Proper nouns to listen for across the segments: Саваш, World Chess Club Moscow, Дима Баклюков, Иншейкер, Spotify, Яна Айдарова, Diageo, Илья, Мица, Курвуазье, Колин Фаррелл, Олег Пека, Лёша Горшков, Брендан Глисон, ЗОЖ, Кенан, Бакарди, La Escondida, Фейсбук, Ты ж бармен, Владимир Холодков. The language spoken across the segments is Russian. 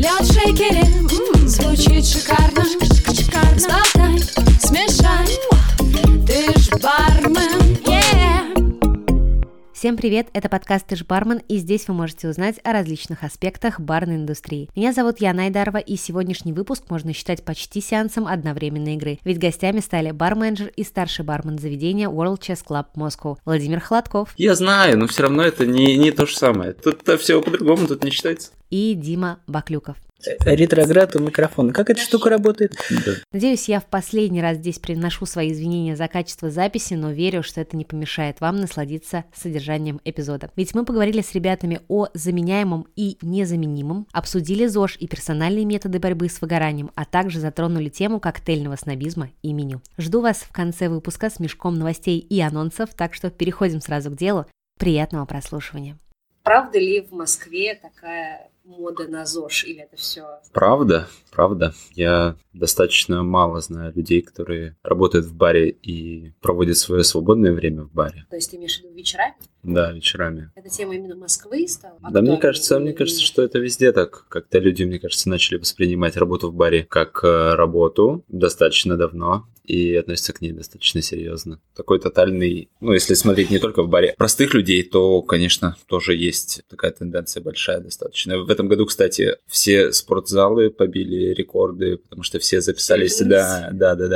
Лед в шейкере, звучит шикарно. Сболтай, смешай, ты ж бармен. Всем привет, это подкаст «Ты ж бармен», и здесь вы можете узнать о различных аспектах барной индустрии. Меня зовут Яна Айдарова, и сегодняшний выпуск можно считать почти сеансом одновременной игры, ведь гостями стали барменджер и старший бармен заведения World Chess Club Moscow Владимир Холодков. Я знаю, но все равно это не то же самое. Тут все по-другому, тут не считается. И Дима Баклюков. Ретроград у микрофона. Как эта штука работает? Да. Надеюсь, я в последний раз здесь приношу свои извинения за качество записи, но верю, что это не помешает вам насладиться содержанием эпизода. Ведь мы поговорили с ребятами о заменяемом и незаменимом, обсудили ЗОЖ и персональные методы борьбы с выгоранием, а также затронули тему коктейльного снобизма и меню. Жду вас в конце выпуска с мешком новостей и анонсов, так что переходим сразу к делу. Приятного прослушивания. Правда ли в Москве такая мода на ЗОЖ, или это все? Правда. Я достаточно мало знаю людей, которые работают в баре и проводят свое свободное время в баре. То есть ты имеешь в виду вечерами? Да, вечерами. Это тема именно Москвы стала? Да, мне кажется, что это везде так. Как-то люди, мне кажется, начали воспринимать работу в баре как работу достаточно давно и относятся к ней достаточно серьезно. Такой тотальный, если смотреть не только в баре простых людей, то, конечно, тоже есть такая тенденция большая достаточно. В этом году, кстати, все спортзалы побили рекорды, потому что все записались,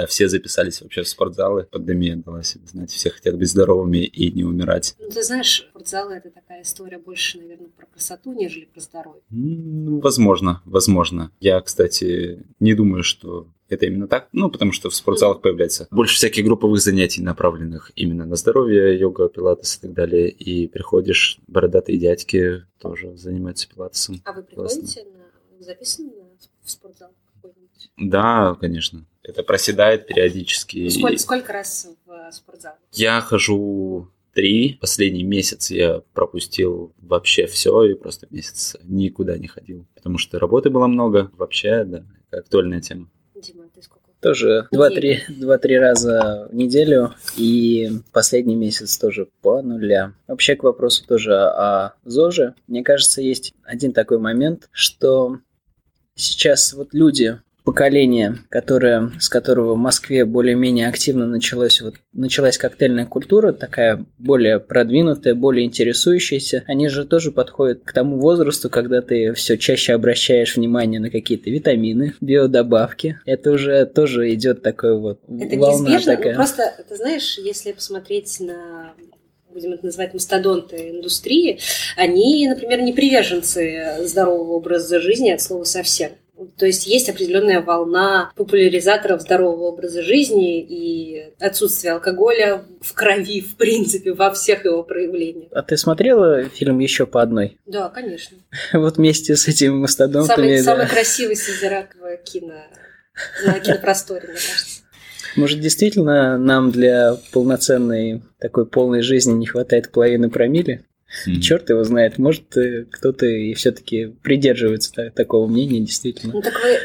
все записались вообще в спортзалы. Пандемия дала себе знать, все хотят быть здоровыми и не умирать. Ну, ты знаешь, спортзалы — это такая история больше, наверное, про красоту, нежели про здоровье. Возможно. Я, кстати, не думаю, что это именно так, потому что в спортзалах появляется больше всяких групповых занятий, направленных именно на здоровье, йога, пилатес и так далее. И приходишь, бородатые дядьки тоже занимаются пилатесом. А вы приходите записаны в спортзал какой-нибудь? Да, конечно. Это проседает периодически. Сколько раз в спортзал? Я хожу 3. Последний месяц я пропустил вообще все и просто месяц никуда не ходил, потому что работы было много. Вообще, да, актуальная тема. Дима, ты сколько? Тоже 2-3 раза в неделю, и последний месяц тоже по нулям. Вообще, к вопросу тоже о ЗОЖе, мне кажется, есть один такой момент, что сейчас люди, поколение, с которого в Москве более-менее активно началась коктейльная культура, такая более продвинутая, более интересующаяся, они же тоже подходят к тому возрасту, когда ты все чаще обращаешь внимание на какие-то витамины, биодобавки. Это уже тоже идет такой это волна. Это неизбежно, такая. Просто, ты знаешь, если посмотреть на, будем это называть, мастодонты индустрии, они, например, не приверженцы здорового образа жизни от слова совсем. То есть есть определенная волна популяризаторов здорового образа жизни и отсутствие алкоголя в крови, в принципе, во всех его проявлениях. А ты смотрела фильм «Еще по одной»? Да, конечно. Вместе с этими мастодонтами. Самый красивый сизераковое кино на кинопросторе, мне кажется. Может, действительно нам для полноценной, такой полной жизни не хватает половины промилле? Черт его знает, может, кто-то и все-таки придерживается такого мнения, действительно. Так вы,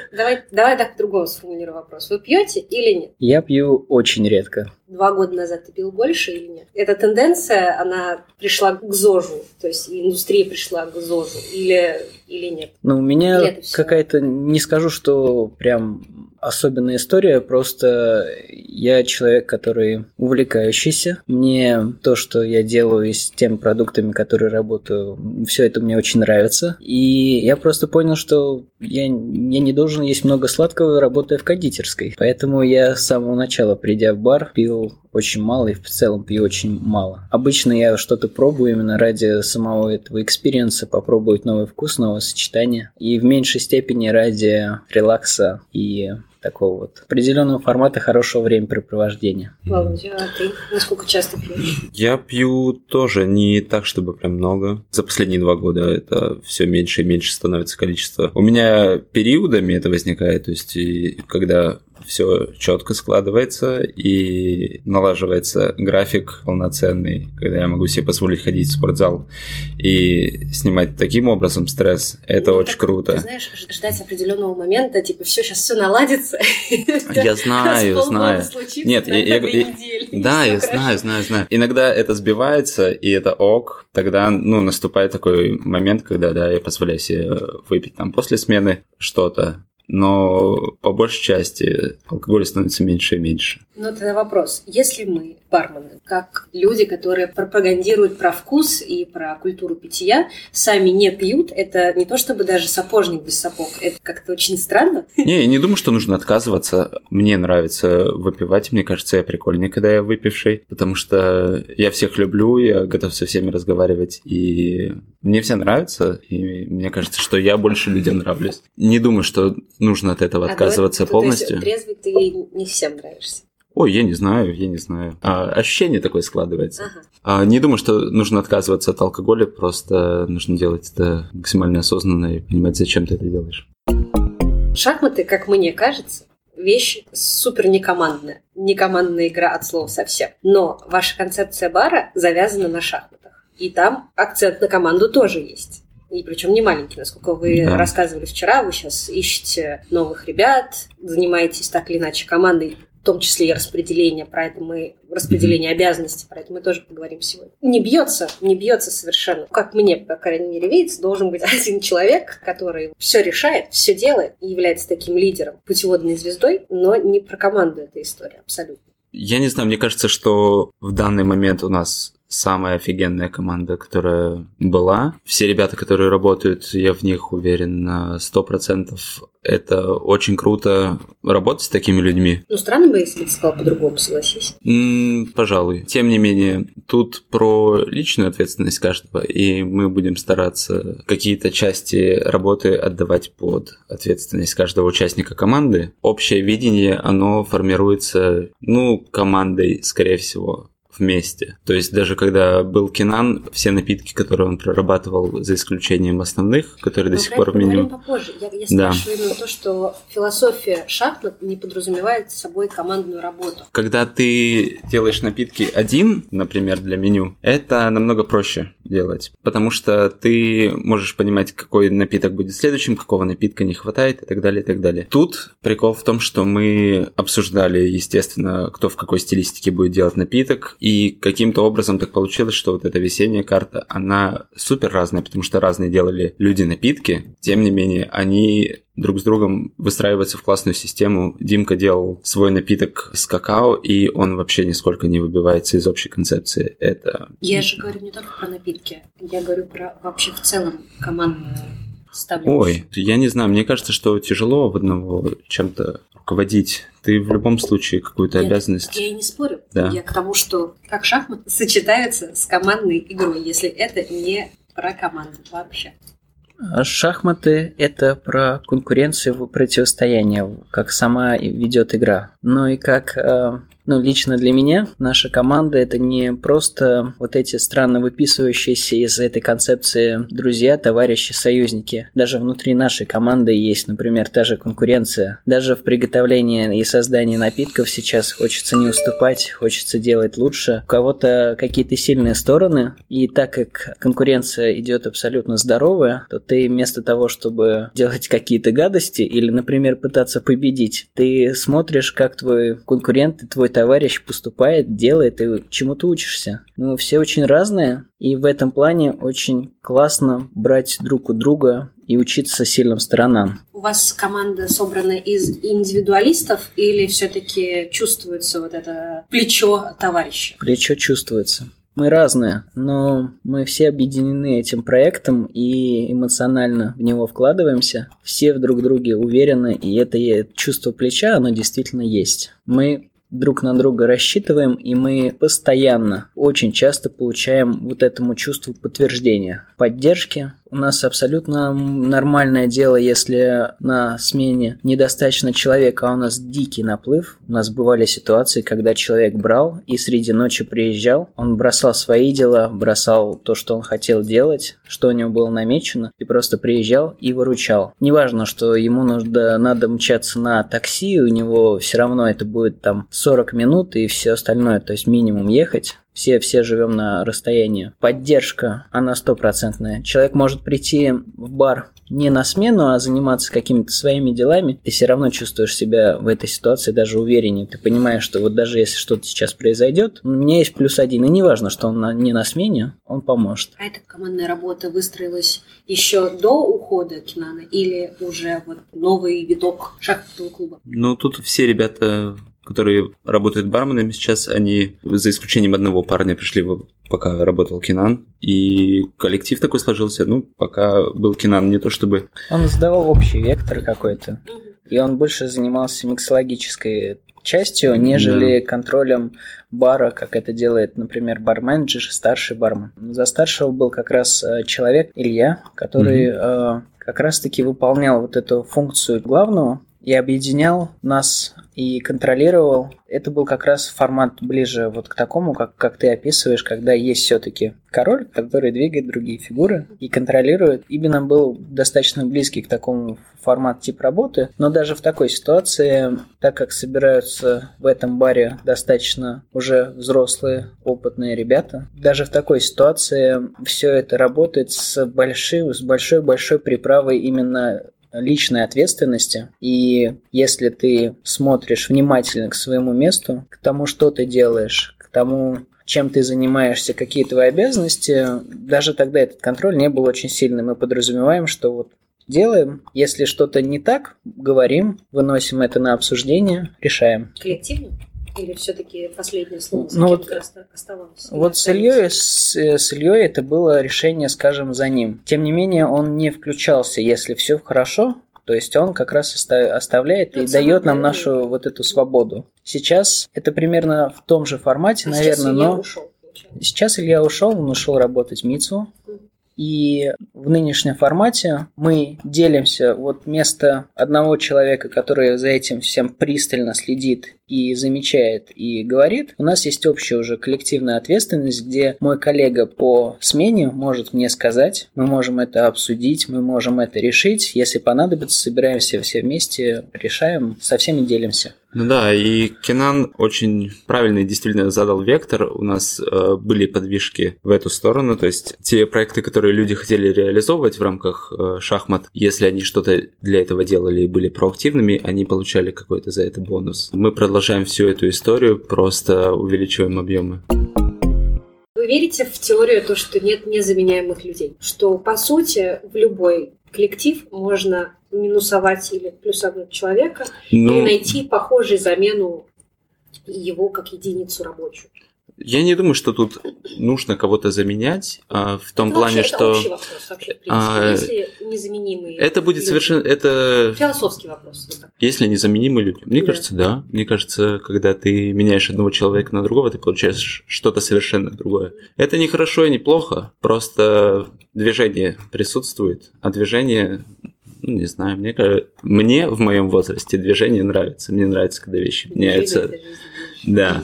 давай так по-другому сформулирую вопрос. Вы пьете или нет? Я пью очень редко. 2 года назад ты пил больше или нет? Эта тенденция, она пришла к ЗОЖу, то есть индустрия пришла к ЗОЖу или нет? У меня какая-то, не скажу, что прям особенная история, просто я человек, который увлекающийся. Мне то, что я делаю с теми продуктами, которые работаю, все это мне очень нравится. И я просто понял, что я не должен есть много сладкого, работая в кондитерской. Поэтому я с самого начала, придя в бар, пил очень мало и в целом пью очень мало. Обычно я что-то пробую именно ради самого этого экспириенса, попробовать новый вкус, новое сочетание, и в меньшей степени ради релакса и такого определенного формата хорошего времяпрепровождения. Володя, а ты насколько часто пьешь? Я пью тоже не так, чтобы прям много. За последние 2 года это все меньше и меньше становится количество. У меня периодами это возникает, то есть когда все четко складывается и налаживается график полноценный, когда я могу себе позволить ходить в спортзал и снимать таким образом стресс, это очень круто. Ты знаешь, ждать определенного момента, типа все сейчас наладится, конца. Я знаю, знаю. Нет, да, я знаю. Иногда это сбивается, и это ок. Тогда, ну, наступает такой момент, когда, да, я позволяю себе выпить там после смены что-то. Но по большей части алкоголь становится меньше и меньше. Но тогда вопрос. Если мы, бармены, как люди, которые пропагандируют про вкус и про культуру питья, сами не пьют, это не то чтобы даже сапожник без сапог. Это как-то очень странно. Не, я не думаю, что нужно отказываться. Мне нравится выпивать. Мне кажется, я прикольный, когда я выпивший. Потому что я всех люблю, я готов со всеми разговаривать. И мне все нравится. И мне кажется, что я больше людям нравлюсь. Не думаю, что... нужно от этого отказываться полностью. То есть трезвый ты не всем нравишься? Ой, я не знаю. Ощущение такое складывается. Ага. Не думаю, что нужно отказываться от алкоголя, просто нужно делать это максимально осознанно и понимать, зачем ты это делаешь. Шахматы, как мне кажется, вещь супер некомандная. Некомандная игра от слова совсем. Но ваша концепция бара завязана на шахматах. И там акцент на команду тоже есть. И причем не маленький, насколько вы рассказывали вчера, вы сейчас ищете новых ребят, занимаетесь так или иначе командой, в том числе и распределение, про это мы, распределение обязанностей, про это мы тоже поговорим сегодня. Не бьется совершенно. Как мне, по крайней мере, видится, должен быть один человек, который все решает, все делает и является таким лидером, путеводной звездой, но не про команду эта история абсолютно. Я не знаю, мне кажется, что в данный момент у нас... самая офигенная команда, которая была. Все ребята, которые работают, я в них уверен на 100%. Это очень круто работать с такими людьми. Ну, странно бы, если ты сказал по-другому, согласись. Пожалуй. Тем не менее, тут про личную ответственность каждого, и мы будем стараться какие-то части работы отдавать под ответственность каждого участника команды. Общее видение, оно формируется, ну, командой, скорее всего, вместе. То есть даже когда был Кенан, все напитки, которые он прорабатывал, за исключением основных, которые до сих пор в меню... Мы попозже. Я спрашиваю именно то, что философия шахмат не подразумевает собой командную работу. Когда ты делаешь напитки один, например, для меню, это намного проще делать, потому что ты можешь понимать, какой напиток будет следующим, какого напитка не хватает и так далее, и так далее. Тут прикол в том, что мы обсуждали, естественно, кто в какой стилистике будет делать напиток, и каким-то образом так получилось, что вот эта весенняя карта, она супер разная, потому что разные делали люди напитки. Тем не менее, они друг с другом выстраиваются в классную систему. Димка делал свой напиток с какао, и он вообще нисколько не выбивается из общей концепции. Это... Я же говорю не только про напитки, я говорю про вообще в целом командную составляющую. Ой, я не знаю, мне кажется, что тяжело в одного чем-то руководить. Ты в любом случае какую-то обязанность... Я и не спорю. Да. Я к тому, что как шахматы сочетаются с командной игрой, если это не про команду вообще. Шахматы – это про конкуренцию, противостояние, как сама ведет игра. Ну и как... Ну, лично для меня наша команда – это не просто вот эти странно выписывающиеся из этой концепции друзья, товарищи, союзники. Даже внутри нашей команды есть, например, та же конкуренция. Даже в приготовлении и создании напитков сейчас хочется не уступать, хочется делать лучше. У кого-то какие-то сильные стороны, и так как конкуренция идет абсолютно здоровая, то ты вместо того, чтобы делать какие-то гадости или, например, пытаться победить, ты смотришь, как твой конкурент и твой товарищ поступает, делает, и чему-то учишься. Ну, все очень разные, и в этом плане очень классно брать друг у друга и учиться сильным сторонам. У вас команда собрана из индивидуалистов или все-таки чувствуется вот это плечо товарища? Плечо чувствуется. Мы разные, но мы все объединены этим проектом и эмоционально в него вкладываемся. Все друг в друге уверены, и это чувство плеча, оно действительно есть. Мы друг на друга рассчитываем, и мы постоянно, очень часто получаем вот этому чувству подтверждения, поддержки. У нас абсолютно нормальное дело, если на смене недостаточно человека, а у нас дикий наплыв. У нас бывали ситуации, когда человек брал и среди ночи приезжал, он бросал свои дела, бросал то, что он хотел делать, что у него было намечено, и просто приезжал и выручал. Неважно, что ему надо мчаться на такси, у него все равно это будет там 40 минут и все остальное, то есть минимум ехать. все живем на расстоянии. Поддержка, она стопроцентная. Человек может прийти в бар не на смену, а заниматься какими-то своими делами. Ты все равно чувствуешь себя в этой ситуации даже увереннее. Ты понимаешь, что вот даже если что-то сейчас произойдет, у меня есть +1. И не важно, что он не на смене, он поможет. А эта командная работа выстроилась еще до ухода Кенана или уже вот новый виток шахматного клуба? Ну, тут все ребята, которые работают барменами сейчас, они, за исключением одного парня, пришли, пока работал Кенан. И коллектив такой сложился, ну, пока был Кенан, не то чтобы... Он задавал общий вектор какой-то, и он больше занимался миксологической частью, нежели контролем бара, как это делает, например, барменджер, старший бармен. За старшего был как раз человек Илья, который как раз-таки выполнял вот эту функцию главного и объединял нас и контролировал. Это был как раз формат ближе вот к такому, как ты описываешь, когда есть все-таки король, который двигает другие фигуры и контролирует. Именно был достаточно близкий к такому формату тип работы, но даже в такой ситуации, так как собираются в этом баре достаточно уже взрослые, опытные ребята, даже в такой ситуации все это работает с большой приправой именно личной ответственности, и если ты смотришь внимательно к своему месту, к тому, что ты делаешь, к тому, чем ты занимаешься, какие твои обязанности, даже тогда этот контроль не был очень сильным. Мы подразумеваем, что вот делаем, если что-то не так, говорим, выносим это на обсуждение, решаем. Коллективно? Или все-таки последнее слово оставалось? Вот с Ильей это было решение, скажем, за ним. Тем не менее, он не включался, если все хорошо. То есть он как раз оставляет и дает нам нашу вот эту свободу. Сейчас это примерно в том же формате, наверное, но... Сейчас Илья ушел, он ушел работать в Мицу. И в нынешнем формате мы делимся, вот вместо одного человека, который за этим всем пристально следит и замечает и говорит, у нас есть общая уже коллективная ответственность, где мой коллега по смене может мне сказать, мы можем это обсудить, мы можем это решить, если понадобится, собираемся все вместе, решаем, со всеми делимся. Ну да, и Кенан очень правильно и действительно задал вектор. У нас были подвижки в эту сторону, то есть те проекты, которые люди хотели реализовывать в рамках шахмат, если они что-то для этого делали и были проактивными, они получали какой-то за это бонус. Мы продолжаем всю эту историю, просто увеличиваем объемы. Вы верите в теорию, то, что нет незаменяемых людей? Что, по сути, в любой коллектив можно минусовать или плюсовать человека, или найти похожую замену его как единицу рабочую? Я не думаю, что тут нужно кого-то заменять, в том плане, что... Это общий вопрос вообще, в принципе, если незаменимые... Это будет совершенно... Это... Философский вопрос. Вот если незаменимые люди. Мне кажется, да. Мне кажется, когда ты меняешь одного человека на другого, ты получаешь что-то совершенно другое. Это не хорошо и не плохо, просто движение присутствует, а движение... Ну, не знаю, мне кажется, мне в моем возрасте движение нравится. Мне нравится, когда вещи меняются. Да.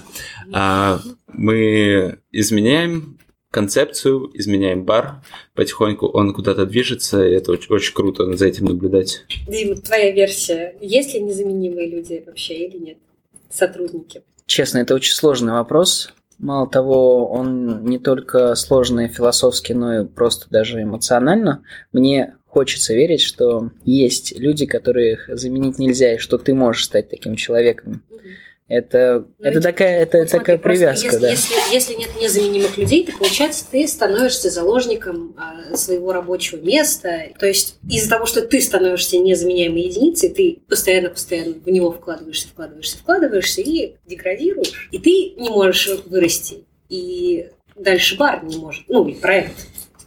Мы изменяем концепцию, изменяем бар. Потихоньку он куда-то движется, и это очень, очень круто за этим наблюдать. Дима, твоя версия. Есть ли незаменимые люди вообще или нет? Сотрудники? Честно, это очень сложный вопрос. Мало того, он не только сложный философски, но и просто даже эмоционально. Мне хочется верить, что есть люди, которых заменить нельзя, и что ты можешь стать таким человеком. Это такая привязка. Если нет незаменимых людей, то, получается, ты становишься заложником своего рабочего места. То есть из-за того, что ты становишься незаменяемой единицей, ты постоянно в него вкладываешься и деградируешь. И ты не можешь вырасти. И дальше бар не может. Ну, и проект,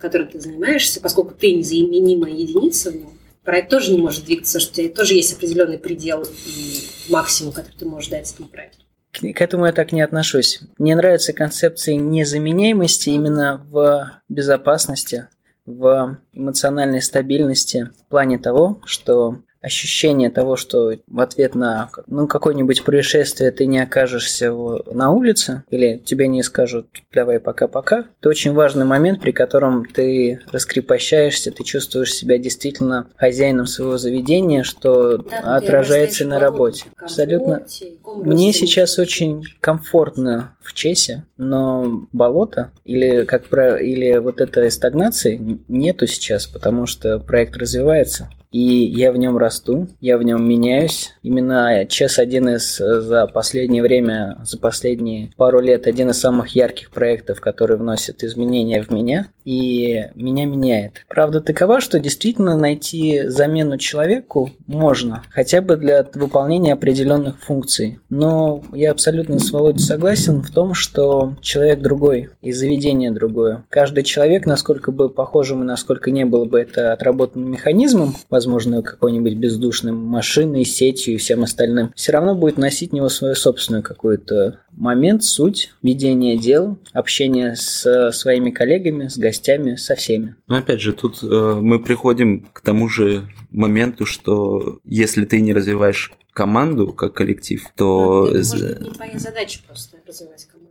которым ты занимаешься, поскольку ты незаменимая единица в нем, проект тоже не может двигаться, что у тебя тоже есть определенный предел и максимум, который ты можешь дать этому проекту. К этому я так не отношусь. Мне нравится концепция незаменяемости именно в безопасности, в эмоциональной стабильности, в плане того, что ощущение того, что в ответ на какое-нибудь происшествие ты не окажешься на улице или тебе не скажут «давай пока-пока», это очень важный момент, при котором ты раскрепощаешься, ты чувствуешь себя действительно хозяином своего заведения, что да, отражается и на работе. Абсолютно. Мне сейчас очень комфортно в Чесе, но болото или вот этой стагнации нету сейчас, потому что проект развивается. И я в нем расту, я в нем меняюсь. Именно Чес один из за последние пару лет, один из самых ярких проектов, который вносит изменения в меня и меня меняет. Правда такова, что действительно найти замену человеку можно, хотя бы для выполнения определенных функций. Но я абсолютно с Володей согласен в том, что человек другой и заведение другое. Каждый человек, насколько бы похожим и насколько не было бы это отработанным механизмом, возможно, какой-нибудь бездушной машиной, сетью и всем остальным, все равно будет носить в него свою собственную какую-то момент, суть, ведение дел, общение со своими коллегами, с гостями, со всеми. Но опять же, тут мы приходим к тому же моменту, что если ты не развиваешь команду как коллектив, то... Это, может быть, не твоя задача просто развивать команду.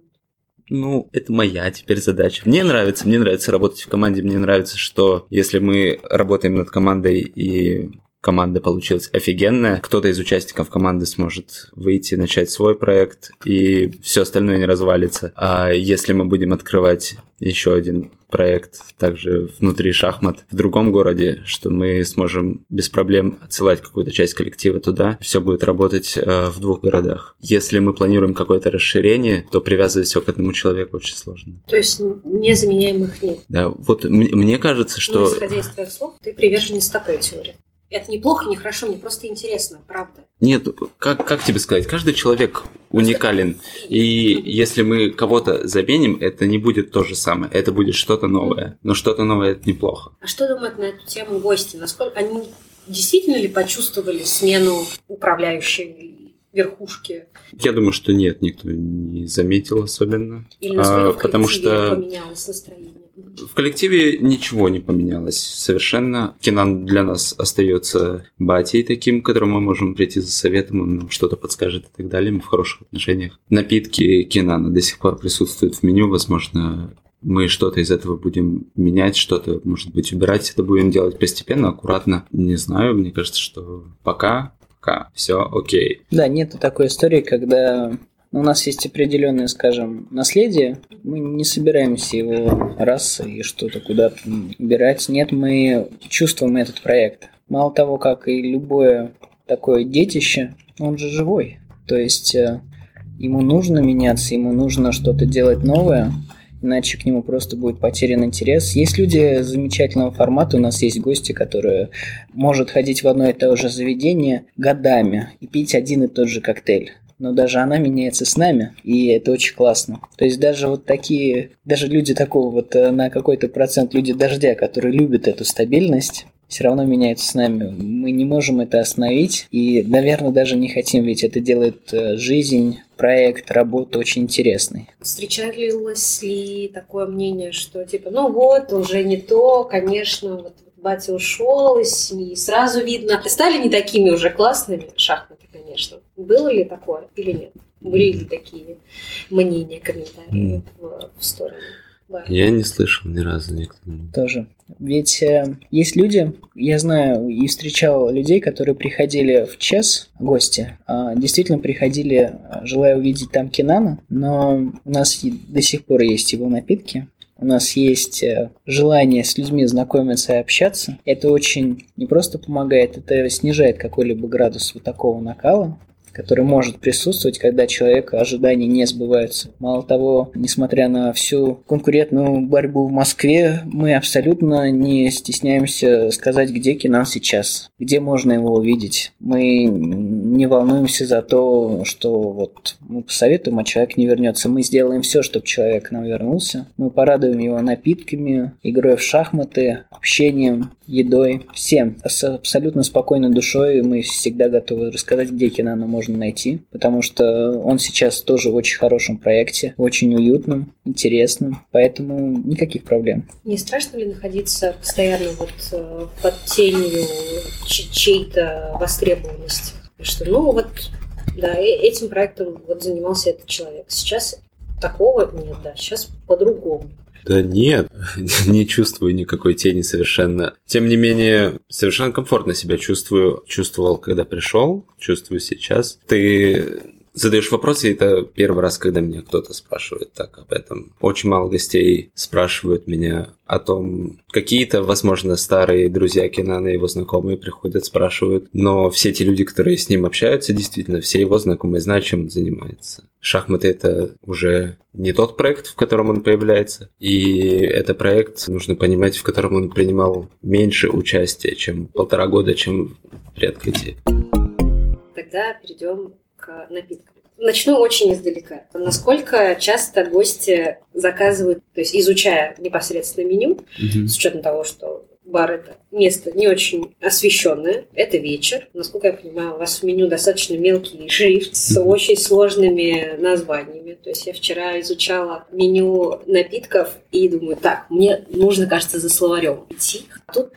Ну, это моя теперь задача. Мне нравится работать в команде, мне нравится, что если мы работаем над командой и команда получилась офигенная, кто-то из участников команды сможет выйти, начать свой проект, и все остальное не развалится. А если мы будем открывать еще один проект, также внутри шахмат, в другом городе, что мы сможем без проблем отсылать какую-то часть коллектива туда, все будет работать в двух городах. Если мы планируем какое-то расширение, то привязывать все к одному человеку очень сложно. То есть незаменяемых нет? Да, вот мне кажется, что... Ну, исходя из твоих слов, ты приверженец такой теории. Это неплохо, не хорошо, мне просто интересно, правда. Нет, как тебе сказать, каждый человек уникален. И если мы кого-то заменим, это не будет то же самое, это будет что-то новое. Но что-то новое – это неплохо. А что думают на эту тему гости? Насколько они действительно ли почувствовали смену управляющей верхушки? Я думаю, что нет, никто не заметил особенно. Или насколько в коллективе поменялось настроение? В коллективе ничего не поменялось совершенно. Кенан для нас остается батей таким, к которому мы можем прийти за советом, он нам что-то подскажет и так далее. Мы в хороших отношениях. Напитки Кенана до сих пор присутствуют в меню. Возможно, мы что-то из этого будем менять, что-то, может быть, убирать. Это будем делать постепенно, аккуратно. Не знаю, мне кажется, что пока все окей. Да, нету такой истории, когда... У нас есть определенное, скажем, наследие. Мы не собираемся его раз и что-то куда-то убирать. Нет, мы чувствуем этот проект. Мало того, как и любое такое детище, он же живой. То есть ему нужно меняться, ему нужно что-то делать новое, иначе к нему просто будет потерян интерес. Есть люди замечательного формата, у нас есть гости, которые могут ходить в одно и то же заведение годами и пить один и тот же коктейль. Но даже она меняется с нами, и это очень классно. То есть даже вот такие, даже люди такого вот на какой-то процент, люди дождя, которые любят эту стабильность, все равно меняются с нами. Мы не можем это остановить, и, наверное, даже не хотим, ведь это делает жизнь, проект, работу очень интересной. Встречалось ли такое мнение, что типа, ну вот, уже не то, конечно, вот батя ушел из семьи, сразу видно. Стали не такими уже классными шахматы, конечно. Было ли такое или нет? Были ли такие мнения, комментарии в сторону? Да. Я не слышал ни разу никто. Тоже. Ведь есть люди, я знаю и встречал людей, которые приходили в час, гости, действительно приходили, желая увидеть там Кенана, но у нас до сих пор есть его напитки. У нас есть желание с людьми знакомиться и общаться. Это очень не просто помогает, это снижает какой-либо градус вот такого накала, который может присутствовать, когда человека ожидания не сбываются. Мало того, несмотря на всю конкурентную борьбу в Москве, мы абсолютно не стесняемся сказать, где Кенан сейчас, где можно его увидеть. Мы не волнуемся за то, что вот мы посоветуем, а человек не вернется. Мы сделаем все, чтобы человек к нам вернулся. Мы порадуем его напитками, игрой в шахматы, общением, едой, всем. С абсолютно спокойной душой мы всегда готовы рассказать, где Кенана можно можно найти, потому что он сейчас тоже в очень хорошем проекте, очень уютном, интересном, поэтому никаких проблем. Не страшно ли находиться постоянно вот под тенью чьей-то востребованности? Что, ну вот, да, этим проектом вот занимался этот человек. Сейчас такого нет, да, сейчас по-другому. Да нет, не чувствую никакой тени совершенно. Тем не менее, совершенно комфортно себя чувствую. Чувствовал, когда пришел, чувствую сейчас. Ты задаешь вопросы, и это первый раз, когда меня кто-то спрашивает так об этом. Очень мало гостей спрашивают меня о том, какие-то, возможно, старые друзья Кенана, его знакомые приходят, спрашивают. Но все те люди, которые с ним общаются, действительно, все его знакомые знают, чем он занимается. Шахматы – это уже не тот проект, в котором он появляется. И это проект, нужно понимать, в котором он принимал меньше участия, чем полтора года, чем при открытии. Тогда перейдем к напиткам. Начну очень издалека. Насколько часто гости заказывают, то есть изучая непосредственно меню, с учетом того, что бар – это место не очень освещенное, это вечер. Насколько я понимаю, у вас в меню достаточно мелкий шрифт с очень сложными названиями. То есть я вчера изучала меню напитков и думаю, так, мне нужно, кажется, за словарем идти. Тут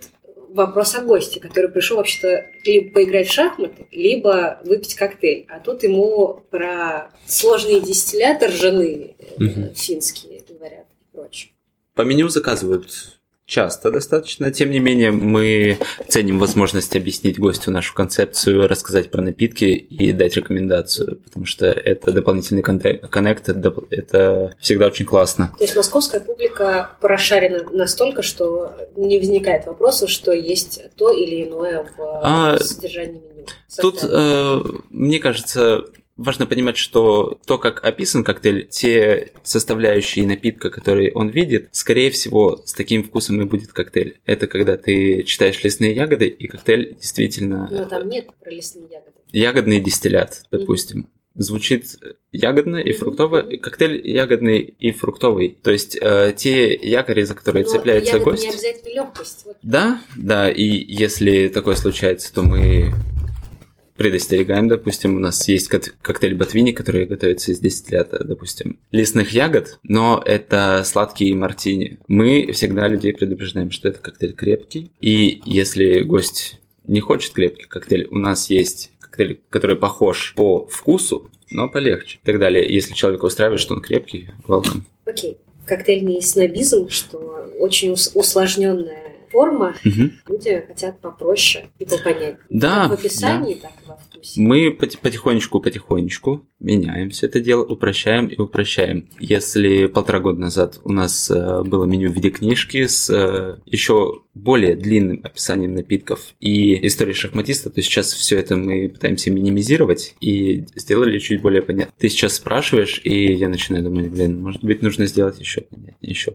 вопрос о госте, который пришел вообще-то либо поиграть в шахматы, либо выпить коктейль. А тут ему про сложные дистилляты ржаные, финские, говорят, и прочее. По меню заказывают часто достаточно. Тем не менее, мы ценим возможность объяснить гостю нашу концепцию, рассказать про напитки и дать рекомендацию, потому что это дополнительный коннект, это всегда очень классно. То есть московская публика прошарена настолько, что не возникает вопроса, что есть то или иное в содержании меню. Тут, мне кажется, важно понимать, что то, как описан коктейль, те составляющие напитка, которые он видит, скорее всего, с таким вкусом и будет коктейль. Это когда ты читаешь лесные ягоды, и коктейль действительно... Но там нет про лесные ягоды. Ягодный дистиллят, допустим. Звучит ягодно и фруктово. Коктейль ягодный и фруктовый. То есть те якори, за которые цепляется гость... не обязательно легкость. Вот. Да. И если такое случается, то мы предостерегаем, допустим, у нас есть коктейль ботвини, который готовится из дистиллята, допустим, лесных ягод, но это сладкие мартини. Мы всегда людей предупреждаем, что это коктейль крепкий, и если гость не хочет крепкий коктейль, у нас есть коктейль, который похож по вкусу, но полегче и так далее. Если человека устраивает, что он крепкий, welcome. Окей. Коктейльный снобизм, что очень усложненная форма, люди хотят попроще и попонять. Да, как в описании, так и во вкусе. Мы потихонечку меняем все это дело, упрощаем. Если 1,5 года назад у нас было меню в виде книжки с еще более длинным описанием напитков и истории шахматиста, то сейчас все это мы пытаемся минимизировать и сделали чуть более понятно. Ты сейчас спрашиваешь, и я начинаю думать, может быть, нужно сделать еще понятнее, еще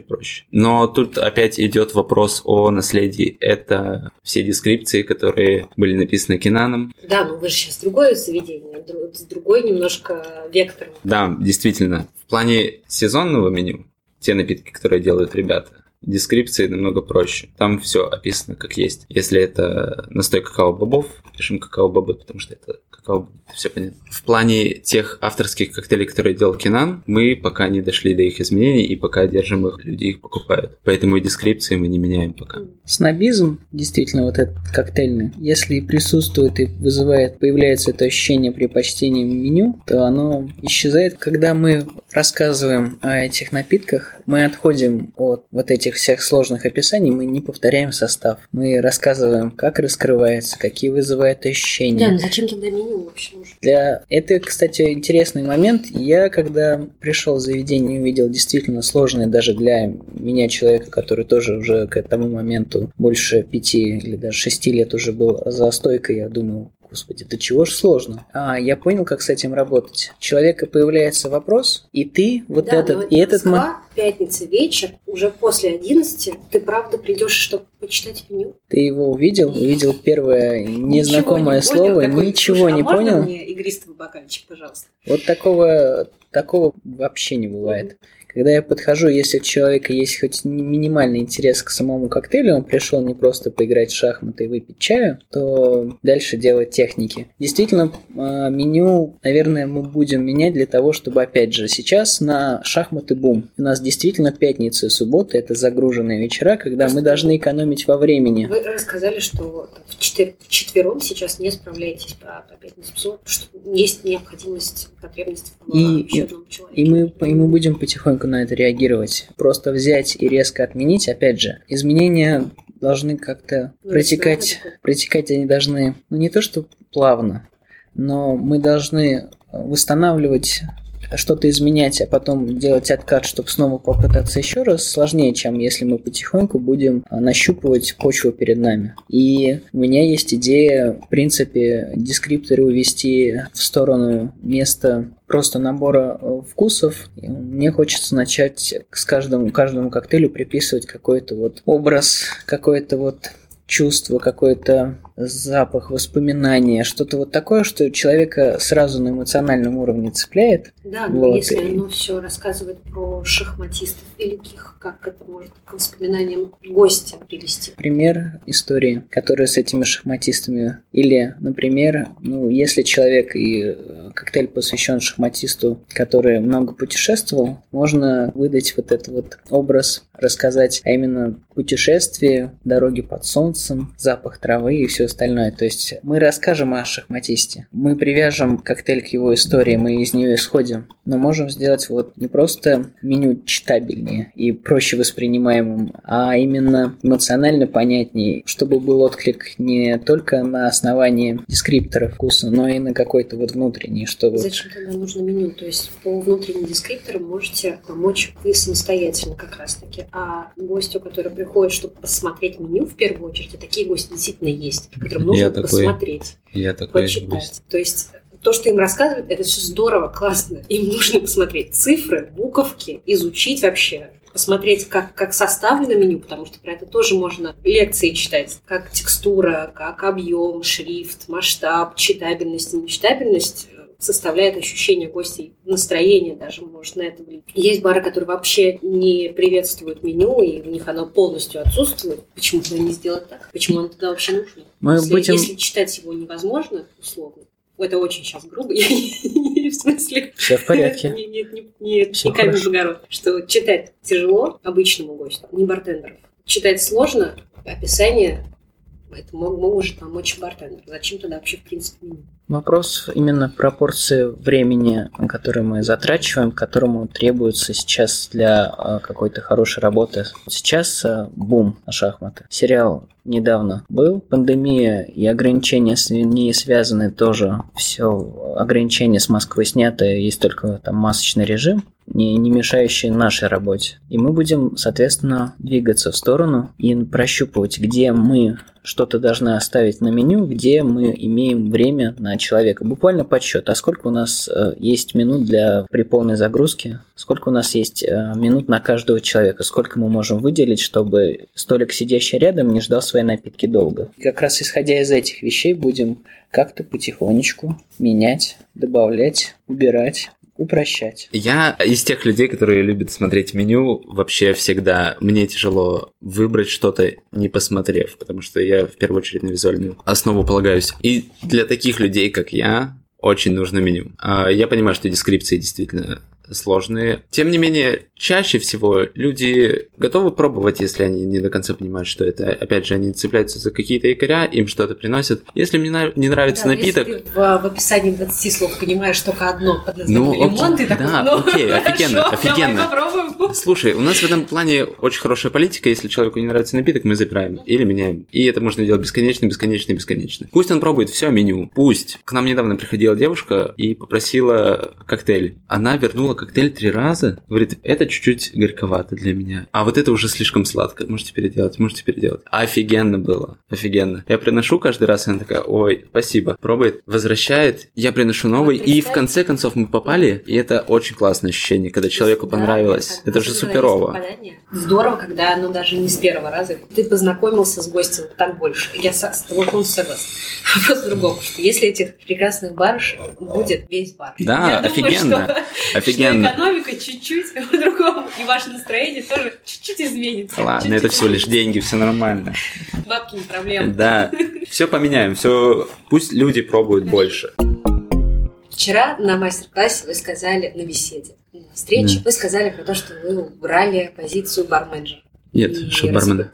проще. Но тут опять идет вопрос о наследии. Это все дескрипции, которые были написаны Кенаном. Да, но вы же сейчас другое заведение, с другой немножко вектором. Да, действительно. В плане сезонного меню, те напитки, которые делают ребята, дескрипции намного проще. Там все описано как есть. Если это настой какао-бобов, пишем какао-бобы, потому что это какао-бобы, все понятно. В плане тех авторских коктейлей, которые делал Кенан, мы пока не дошли до их изменений и пока держим их, люди их покупают. Поэтому и дескрипции мы не меняем пока. Снобизм, действительно, вот этот коктейльный, если присутствует и вызывает, появляется это ощущение при почтении меню, то оно исчезает. Когда мы рассказываем о этих напитках, мы отходим от вот этих всех сложных описаний, мы не повторяем состав. Мы рассказываем, как раскрывается, какие вызывают ощущения. Да, но зачем тогда меню вообще нужно? Это, кстати, интересный момент. Я, когда пришел в заведение, увидел действительно сложное даже для меня человека, который тоже уже к тому моменту больше 5 или даже 6 лет уже был за стойкой, я думал, господи, да чего ж сложно? Я понял, как с этим работать. У человека появляется вопрос, и ты вот да, этот... Да, этот Москва, пятница, вечер, уже после 11, ты правда придешь, чтобы почитать меню? Ты его увидел первое незнакомое слово, ничего не понял. А можно мне игристого бокальчика, пожалуйста? Вот такого вообще не бывает. Когда я подхожу, если у человека есть хоть минимальный интерес к самому коктейлю, он пришел не просто поиграть в шахматы и выпить чаю, то дальше дело техники. Действительно, меню, наверное, мы будем менять для того, чтобы, опять же, сейчас на шахматы бум. У нас действительно пятница и суббота – это загруженные вечера, когда мы должны экономить во времени. Вы рассказали, что вчетвером сейчас не справляетесь по пятницам, что есть необходимость, потребность в еще одном человеке. И мы будем потихоньку на это реагировать. Просто взять и резко отменить, опять же, изменения должны как-то протекать они должны, ну не то что плавно, но мы должны восстанавливать, что-то изменять, а потом делать откат, чтобы снова попытаться еще раз, сложнее, чем если мы потихоньку будем нащупывать почву перед нами. И у меня есть идея, в принципе, дескрипторы увести в сторону места просто набора вкусов. И мне хочется начать к каждому коктейлю приписывать какой-то вот образ, какой-то вот чувство, какой-то запах, воспоминание, что-то вот такое, что человека сразу на эмоциональном уровне цепляет. Да, но вот. Если оно все рассказывает про шахматистов великих, как это может к воспоминаниям гостя привести? Пример истории, которая с этими шахматистами. Или, например, если человек и коктейль посвящен шахматисту, который много путешествовал, можно выдать вот этот вот образ, рассказать, а именно путешествие, дороги под солнцем, запах травы и все остальное. То есть мы расскажем о шахматисте, мы привяжем коктейль к его истории, мы из нее исходим, но можем сделать вот не просто меню читабельнее и проще воспринимаемым, а именно эмоционально понятнее, чтобы был отклик не только на основании дескрипторов вкуса, но и на какой-то вот внутренний. Чтобы... Зачем тогда нужно меню? То есть по внутренним дескрипторам можете помочь вы самостоятельно как раз-таки, а гостю, который приходит, чтобы посмотреть меню в первую очередь, и такие гости действительно есть, которым нужно посмотреть, почитать. То есть то, что им рассказывают, это все здорово, классно. Им нужно посмотреть цифры, буковки, изучить вообще, посмотреть, как составлено меню, потому что про это тоже можно лекции читать, как текстура, как объем, шрифт, масштаб, читабельность и нечитабельность составляет ощущение гостей, настроение даже может на это влиять. Есть бары, которые вообще не приветствуют меню, и у них оно полностью отсутствует. Почему тогда не сделать так? Почему оно тогда вообще нужно? Если читать его невозможно, условно, это очень сейчас грубо, в смысле... Все в порядке. Не камень в огород. Что читать тяжело обычному гостю, не бартендеру. Читать сложно, описание... Это может помочь бартендеру. Зачем тогда вообще в принципе меню? Вопрос именно пропорции времени, который мы затрачиваем, которому требуется сейчас для какой-то хорошей работы. Сейчас бум на шахматы. Сериал недавно был. Пандемия и ограничения с ней связаны тоже. Все ограничения с Москвы сняты, есть только там масочный режим, не мешающий нашей работе. И мы будем, соответственно, двигаться в сторону и прощупывать, где мы что-то должны оставить на меню, где мы имеем время на человека. Буквально подсчет. А сколько у нас есть минут при полной загрузке? Сколько у нас есть минут на каждого человека? Сколько мы можем выделить, чтобы столик, сидящий рядом, не ждал свои напитки долго? И как раз исходя из этих вещей будем как-то потихонечку менять, добавлять, убирать, упрощать. Я из тех людей, которые любят смотреть меню, вообще всегда мне тяжело выбрать что-то, не посмотрев, потому что я в первую очередь на визуальную основу полагаюсь. И для таких людей, как я, очень нужно меню. Я понимаю, что дескрипции действительно сложные. Тем не менее, чаще всего люди готовы пробовать, если они не до конца понимают, что это. Опять же, они цепляются за какие-то якоря, им что-то приносят. Если мне не нравится напиток... Если ты в описании 20 слов понимаешь только одно под названием лимон, ты такой, офигенно. Давай попробуем. Слушай, у нас в этом плане очень хорошая политика. Если человеку не нравится напиток, мы забираем или меняем. И это можно делать бесконечно. Пусть он пробует все меню. Пусть. К нам недавно приходила девушка и попросила коктейль. Она вернула коктейль 3 раза, говорит, это чуть-чуть горьковато для меня, а вот это уже слишком сладко, можете переделать. Офигенно было. Я приношу каждый раз, и она такая, ой, спасибо, пробует, возвращает, я приношу новый, и в конце концов мы попали, и это очень классное ощущение, когда человеку понравилось, это же суперово. Здорово, когда оно даже не с первого раза, ты познакомился с гостем, так больше, я с тобой полностью согласна. Вопрос в другом, что если этих прекрасных барышек будет весь бар. Да, офигенно. Экономика чуть-чуть, по-другому. И ваше настроение тоже чуть-чуть изменится. Ладно, чуть-чуть это всего лишь деньги, все нормально. Бабки не проблема. Да, все поменяем, все. Пусть люди пробуют больше. Вчера на мастер-классе вы сказали, на беседе, на встрече, вы сказали про то, что вы убрали позицию барменджера. Нет, шеф-бармена.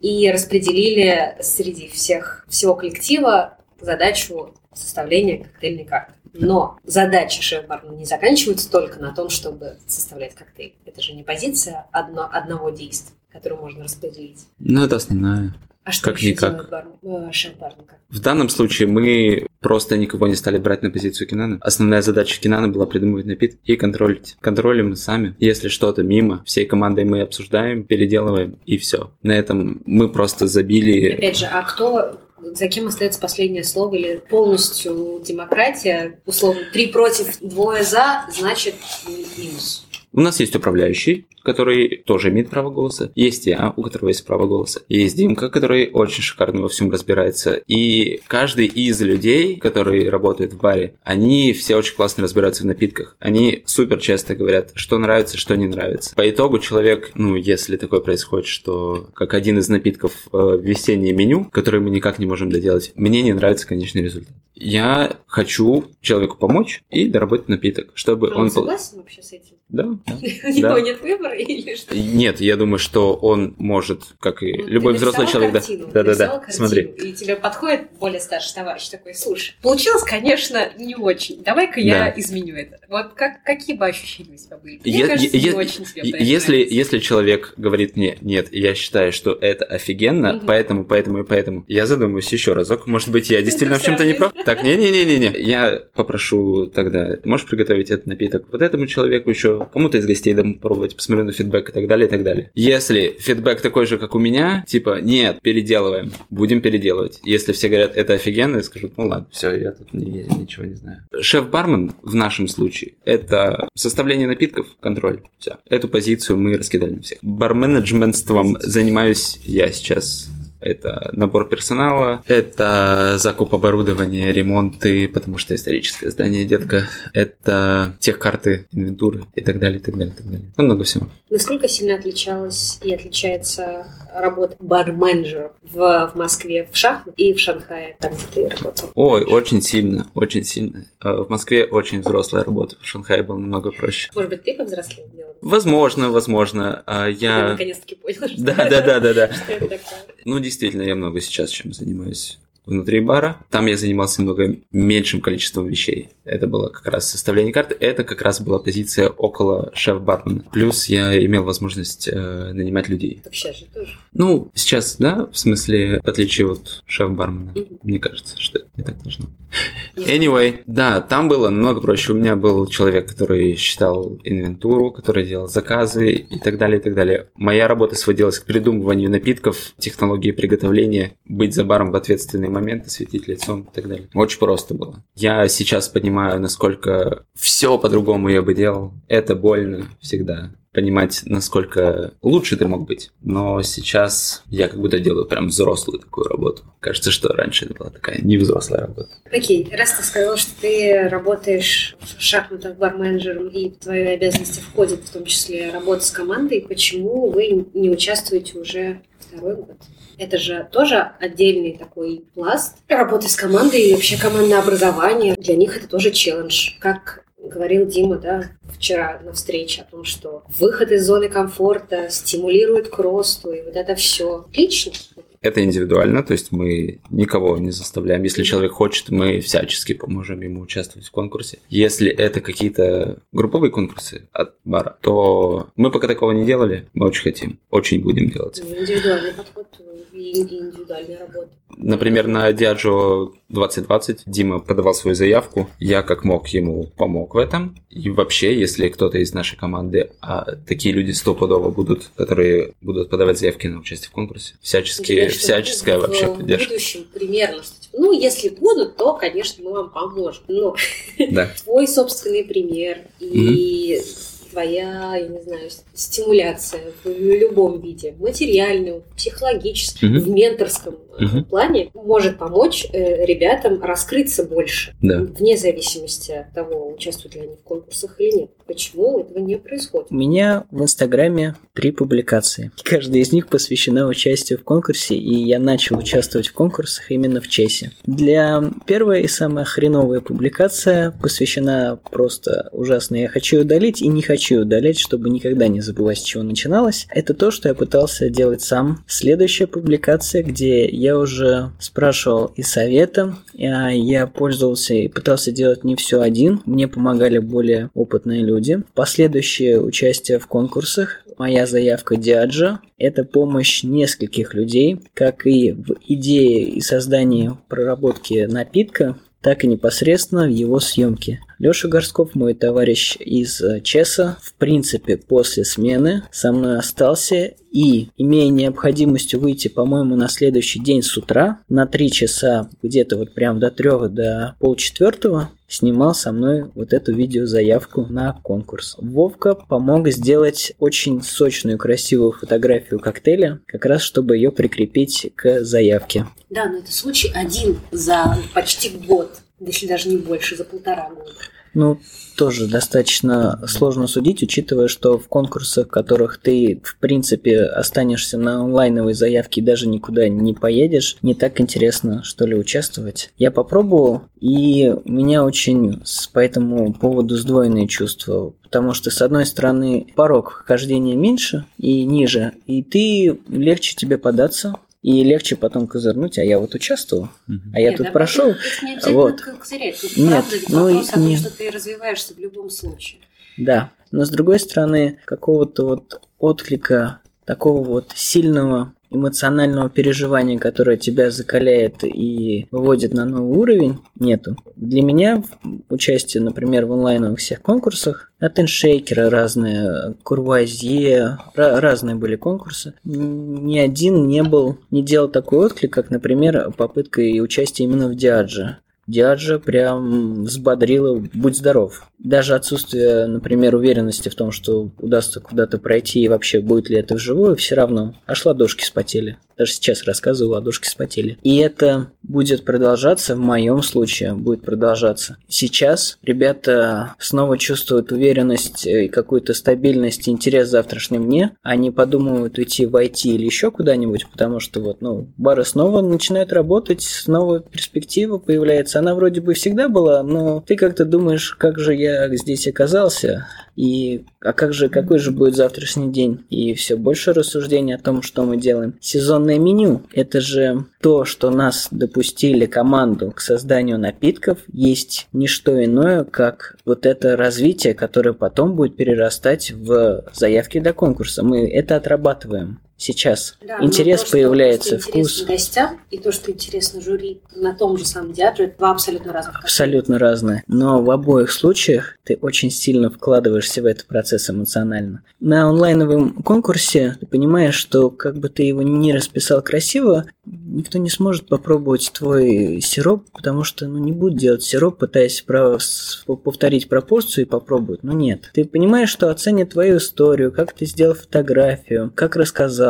И распределили среди всего коллектива задачу составления коктейльной карты. Но задача шеф-бармена не заканчивается только на том, чтобы составлять коктейль. Это же не позиция одного действия, которую можно распределить. Ну, это основная. А что как еще делает шеф-бармен? В данном случае мы просто никого не стали брать на позицию Кенана. Основная задача Кенана была придумывать напиток и контролить. Контролим мы сами. Если что-то мимо, всей командой мы обсуждаем, переделываем, и все. На этом мы просто забили... Опять же, а кто... За кем остается последнее слово или полностью демократия? Условно, 3 против, 2 за, значит, минус. У нас есть управляющий, который тоже имеет право голоса. Есть я, у которого есть право голоса. Есть Димка, который очень шикарно во всем разбирается. И каждый из людей, которые работают в баре, они все очень классно разбираются в напитках. Они супер часто говорят, что нравится, что не нравится. По итогу человек, если такое происходит, что как один из напитков весеннее меню, которое мы никак не можем доделать, мне не нравится конечный результат. Я хочу человеку помочь и доработать напиток, чтобы он... согласен вообще с этим? Да. У него нет выбора? Или что? Нет, я думаю, что он может, как и любой взрослый человек, картину, да, смотри. И тебе подходит более старший товарищ такой: слушай, получилось, конечно, не очень. Давай-ка я изменю это. Вот какие бы ощущения у тебя были? Мне кажется, не очень тебе понравилось. Если человек говорит мне: нет, я считаю, что это офигенно, поэтому, я задумаюсь еще разок. Может быть, я действительно в чем-то не прав? Так, не-не-не-не. Я попрошу тогда, можешь приготовить этот напиток вот этому человеку еще, кому-то из гостей дам попробовать, посмотреть на фидбэк и так далее, и так далее. Если фидбэк такой же, как у меня, типа, нет, переделываем, будем переделывать. Если все говорят, это офигенно, и скажут, ладно, все, я тут ничего не знаю. Шеф-бармен в нашем случае – это составление напитков, контроль, все. Эту позицию мы раскидали на всех. Барменеджментством занимаюсь я сейчас. Это набор персонала, это закуп оборудования, ремонты, потому что историческое здание, детка, это техкарты, инвентуры и так далее, и так далее, и так далее. Много всего. Насколько сильно отличалась и отличается работа барменджеров в Москве, в шахматах, и в Шанхае, там, где ты работал? Ой, очень сильно, очень сильно. В Москве очень взрослая работа, в Шанхае было намного проще. Может быть, ты повзрослел? Возможно. Я наконец-таки понял, что это такое. Действительно, я много сейчас чем занимаюсь внутри бара. Там я занимался немного меньшим количеством вещей. Это было как раз составление карты. Это как раз была позиция около шеф-бармена. Плюс я имел возможность нанимать людей. Так сейчас же тоже. Сейчас, да, в смысле, в отличие от шеф-бармена. Мне кажется, что это не так должно. Anyway, да, там было намного проще. У меня был человек, который считал инвентуру, который делал заказы и так далее, и так далее. Моя работа сводилась к придумыванию напитков, технологии приготовления, быть за баром в ответственные моменты, светить лицом и так далее. Очень просто было. Я сейчас понимаю, насколько все по-другому я бы делал. Это больно всегда. Понимать, насколько лучше ты мог быть. Но сейчас я как будто делаю прям взрослую такую работу. Кажется, что раньше это была такая невзрослая работа. Окей, раз ты сказал, что ты работаешь в шахматах барменджером, и в твои обязанности входит в том числе работа с командой, почему вы не участвуете уже второй год? Это же тоже отдельный такой пласт работы с командой и вообще командное образование. Для них это тоже челлендж. Как говорил Дима, вчера на встрече о том, что выход из зоны комфорта стимулирует к росту, и вот это все отлично. Это индивидуально, то есть мы никого не заставляем. Если человек хочет, мы всячески поможем ему участвовать в конкурсе. Если это какие-то групповые конкурсы от бара, то мы пока такого не делали, мы очень хотим, очень будем делать. Индивидуальный подход и индивидуальная работа. Например, на Diageo 2020 Дима подавал свою заявку, я как мог ему помог в этом. И вообще, если кто-то из нашей команды, а такие люди стопудово будут, которые будут подавать заявки на участие в конкурсе, всяческая вообще поддержка. В будущем примерно, что если будут, то, конечно, мы вам поможем. Но твой собственный пример и твоя, стимуляция в любом виде, материальном, психологическом, в менторском плане может помочь ребятам раскрыться больше, вне зависимости от того, участвуют ли они в конкурсах или нет. Почему этого не происходит? У меня в Инстаграме 3 публикации. Каждая из них посвящена участию в конкурсе, и я начал участвовать в конкурсах именно в чесе. Для первой и самая хреновая публикация посвящена просто ужасно «я хочу удалить» и «не хочу удалять», чтобы никогда не забывать, с чего начиналось. Это то, что я пытался делать сам. Следующая публикация, где я уже спрашивал и совета, я пользовался и пытался делать не все один, мне помогали более опытные люди. Последующее участие в конкурсах, моя заявка Diageo, это помощь нескольких людей, как и в идее и создании проработки напитка, так и непосредственно в его съемке. Лёша Горшков, мой товарищ из чеса, в принципе, после смены со мной остался и, имея необходимость выйти, по-моему, на следующий день с утра, на 3 часа, где-то вот прям до 3, до 3:30, снимал со мной вот эту видеозаявку на конкурс. Вовка помог сделать очень сочную, красивую фотографию коктейля, как раз чтобы ее прикрепить к заявке. Да, но это случай один за почти год, если даже не больше, за 1,5 года. Ну, тоже достаточно сложно судить, учитывая, что в конкурсах, в которых ты, в принципе, останешься на онлайновой заявке и даже никуда не поедешь, не так интересно, что ли, участвовать. Я попробовал, и у меня очень по этому поводу сдвоенные чувства, потому что, с одной стороны, порог вхождения меньше и ниже, и ты легче тебе податься, и легче потом козырнуть, а я вот участвовал, а я тут прошел. Это не обязательно козырять, тут правда ведь вопрос о том, что ты развиваешься в любом случае. Да, но с другой стороны, какого-то вот отклика, такого вот сильного эмоционального переживания, которое тебя закаляет и выводит на новый уровень, нету. Для меня участие, например, в онлайновых всех конкурсах, от Иншейкера разные, Курвуазье, разные были конкурсы. Ни один не делал такой отклик, как, например, попытка и участие именно в Diageo. Diageo прям взбодрила, будь здоров. Даже отсутствие, например, уверенности в том, что удастся куда-то пройти и вообще будет ли это вживую, все равно аж ладошки вспотели. Даже сейчас рассказываю, ладошки вспотели. И это будет продолжаться, в моем случае будет продолжаться. Сейчас ребята снова чувствуют уверенность и какую-то стабильность, интерес к завтрашнему дню. Они подумают уйти в IT или еще куда-нибудь, потому что вот, бары снова начинают работать, снова перспектива появляется. Она вроде бы всегда была, но ты как-то думаешь, как же я здесь оказался, и какой же будет завтрашний день. И все больше рассуждений о том, что мы делаем. Сезонное меню – это же то, что нас допустили, команду, к созданию напитков, есть не что иное, как вот это развитие, которое потом будет перерастать в заявки до конкурса. Мы это отрабатываем сейчас. Да, интерес то, появляется, что вкус. Интересно гостям и то, что интересно жюри на том же самом театре, это два абсолютно разных. Абсолютно разные. Но в обоих случаях ты очень сильно вкладываешься в этот процесс эмоционально. На онлайновом конкурсе ты понимаешь, что как бы ты его ни расписал красиво, никто не сможет попробовать твой сироп, потому что не будут делать сироп, пытаясь повторить пропорцию и попробовать. Но нет. Ты понимаешь, что оценят твою историю, как ты сделал фотографию, как рассказал,